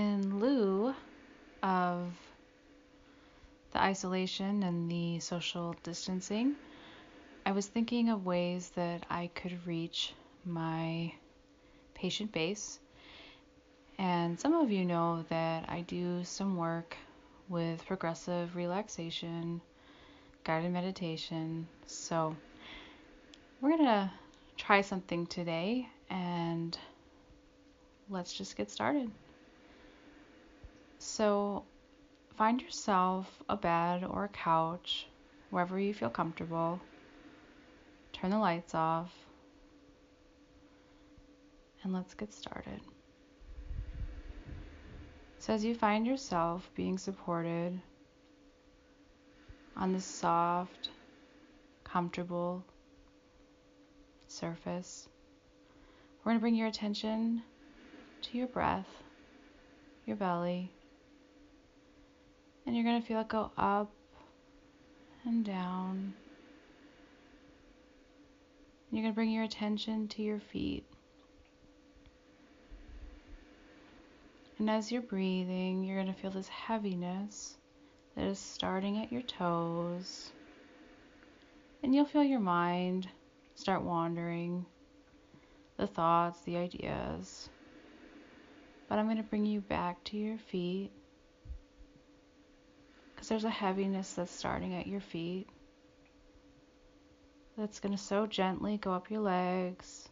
in lieu of the isolation and the social distancing, I was thinking of ways that I could reach my patient base. And some of you know that I do some work with progressive relaxation, guided meditation. So we're going to try something today, and let's just get started. So find yourself a bed or a couch, wherever you feel comfortable. Turn the lights off, and let's get started. So as you find yourself being supported on this soft, comfortable surface, we're going to bring your attention to your breath, your belly, and you're going to feel it go up and down. You're going to bring your attention to your feet. And as you're breathing, you're going to feel this heaviness that is starting at your toes. And you'll feel your mind start wandering, the thoughts, the ideas. But I'm going to bring you back to your feet, because there's a heaviness that's starting at your feet. That's going to so gently go up your legs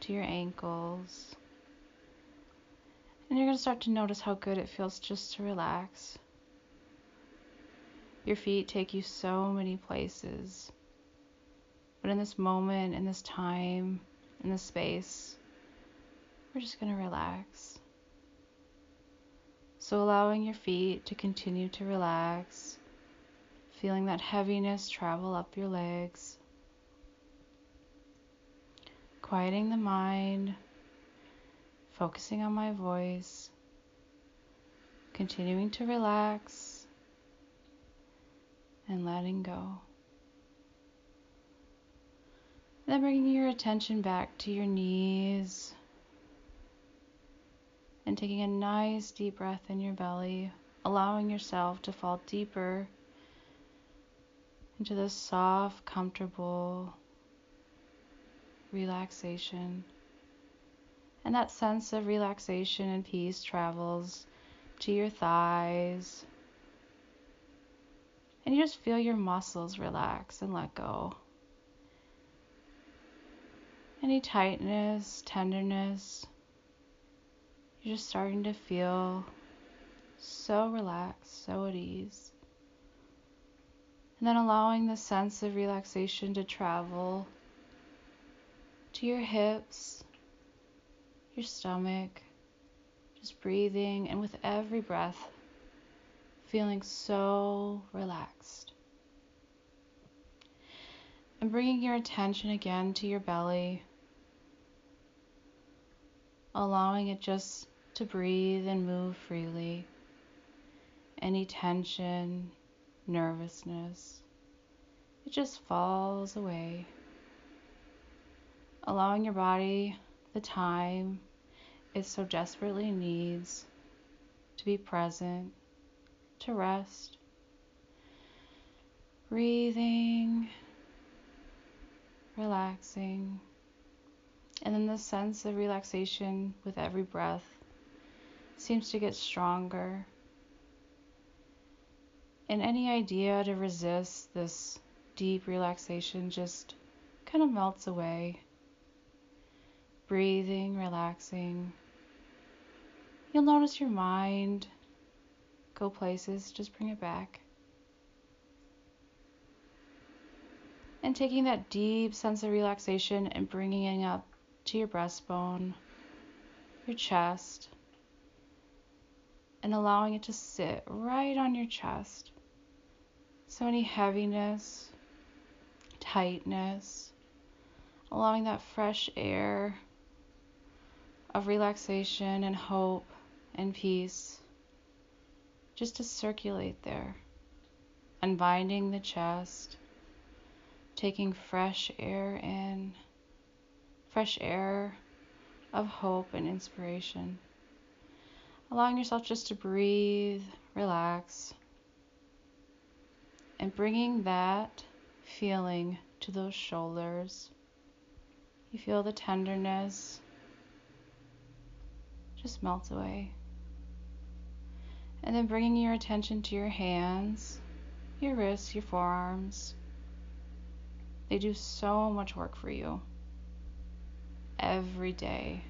to your ankles. And you're going to start to notice how good it feels just to relax. Your feet take you so many places. But in this moment, in this time, in this space, we're just going to relax. So allowing your feet to continue to relax. Feeling that heaviness travel up your legs, quieting the mind, focusing on my voice, continuing to relax, and letting go. Then bringing your attention back to your knees and taking a nice deep breath in your belly, allowing yourself to fall deeper into this soft, comfortable relaxation. And that sense of relaxation and peace travels to your thighs. And you just feel your muscles relax and let go. Any tightness, tenderness, you're just starting to feel so relaxed, so at ease. And then allowing the sense of relaxation to travel to your hips, your stomach, just breathing, and with every breath, feeling so relaxed. And bringing your attention again to your belly, allowing it just to breathe and move freely. Any tension, nervousness, it just falls away, allowing your body the time it so desperately needs to be present, to rest. Breathing, relaxing, and then the sense of relaxation with every breath seems to get stronger. And any idea to resist this deep relaxation just kind of melts away. Breathing, relaxing. You'll notice your mind go places, just bring it back. And taking that deep sense of relaxation and bringing it up to your breastbone, your chest, and allowing it to sit right on your chest. So any heaviness, tightness, allowing that fresh air of relaxation and hope and peace just to circulate there, unbinding the chest, taking fresh air in, fresh air of hope and inspiration. allowing yourself just to breathe, relax, and bringing that feeling to those shoulders. You feel the tenderness just melt away. And then bringing your attention to your hands, your wrists, your forearms. They do so much work for you every day.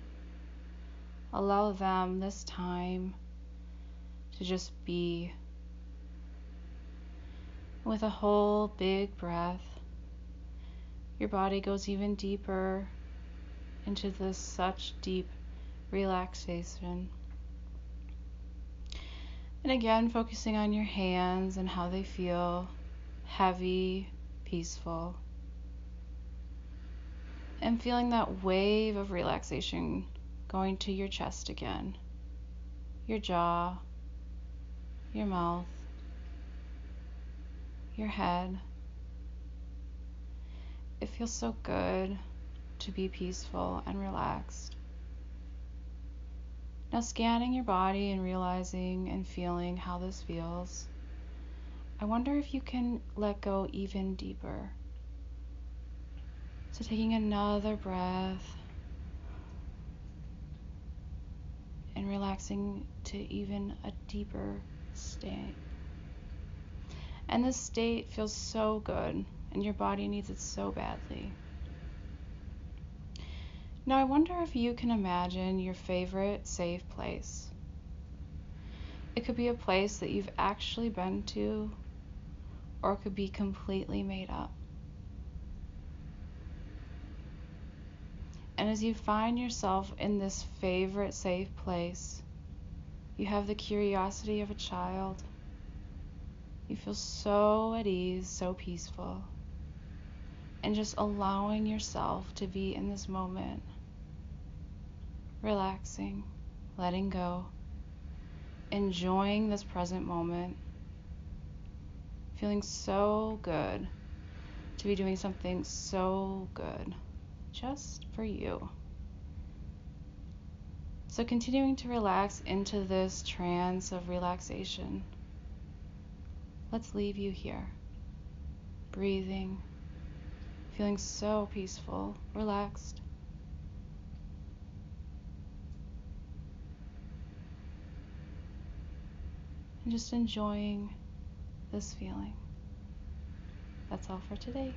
Allow them this time to just be. With a whole big breath, your body goes even deeper into this such deep relaxation. And again, focusing on your hands and how they feel heavy, peaceful. And feeling that wave of relaxation going to your chest again, your jaw, your mouth, your head. It feels so good to be peaceful and relaxed. Now scanning your body and realizing and feeling how this feels, I wonder if you can let go even deeper. So taking another breath and relaxing to even a deeper state. And this state feels so good, and your body needs it so badly. Now I wonder if you can imagine your favorite safe place. It could be a place that you've actually been to, or it could be completely made up. And as you find yourself in this favorite safe place, you have the curiosity of a child. You feel so at ease, so peaceful, and just allowing yourself to be in this moment. Relaxing, letting go, enjoying this present moment, feeling so good to be doing something so good just for you. So continuing to relax into this trance of relaxation. Let's leave you here, breathing, feeling so peaceful, relaxed. And just enjoying this feeling. That's all for today.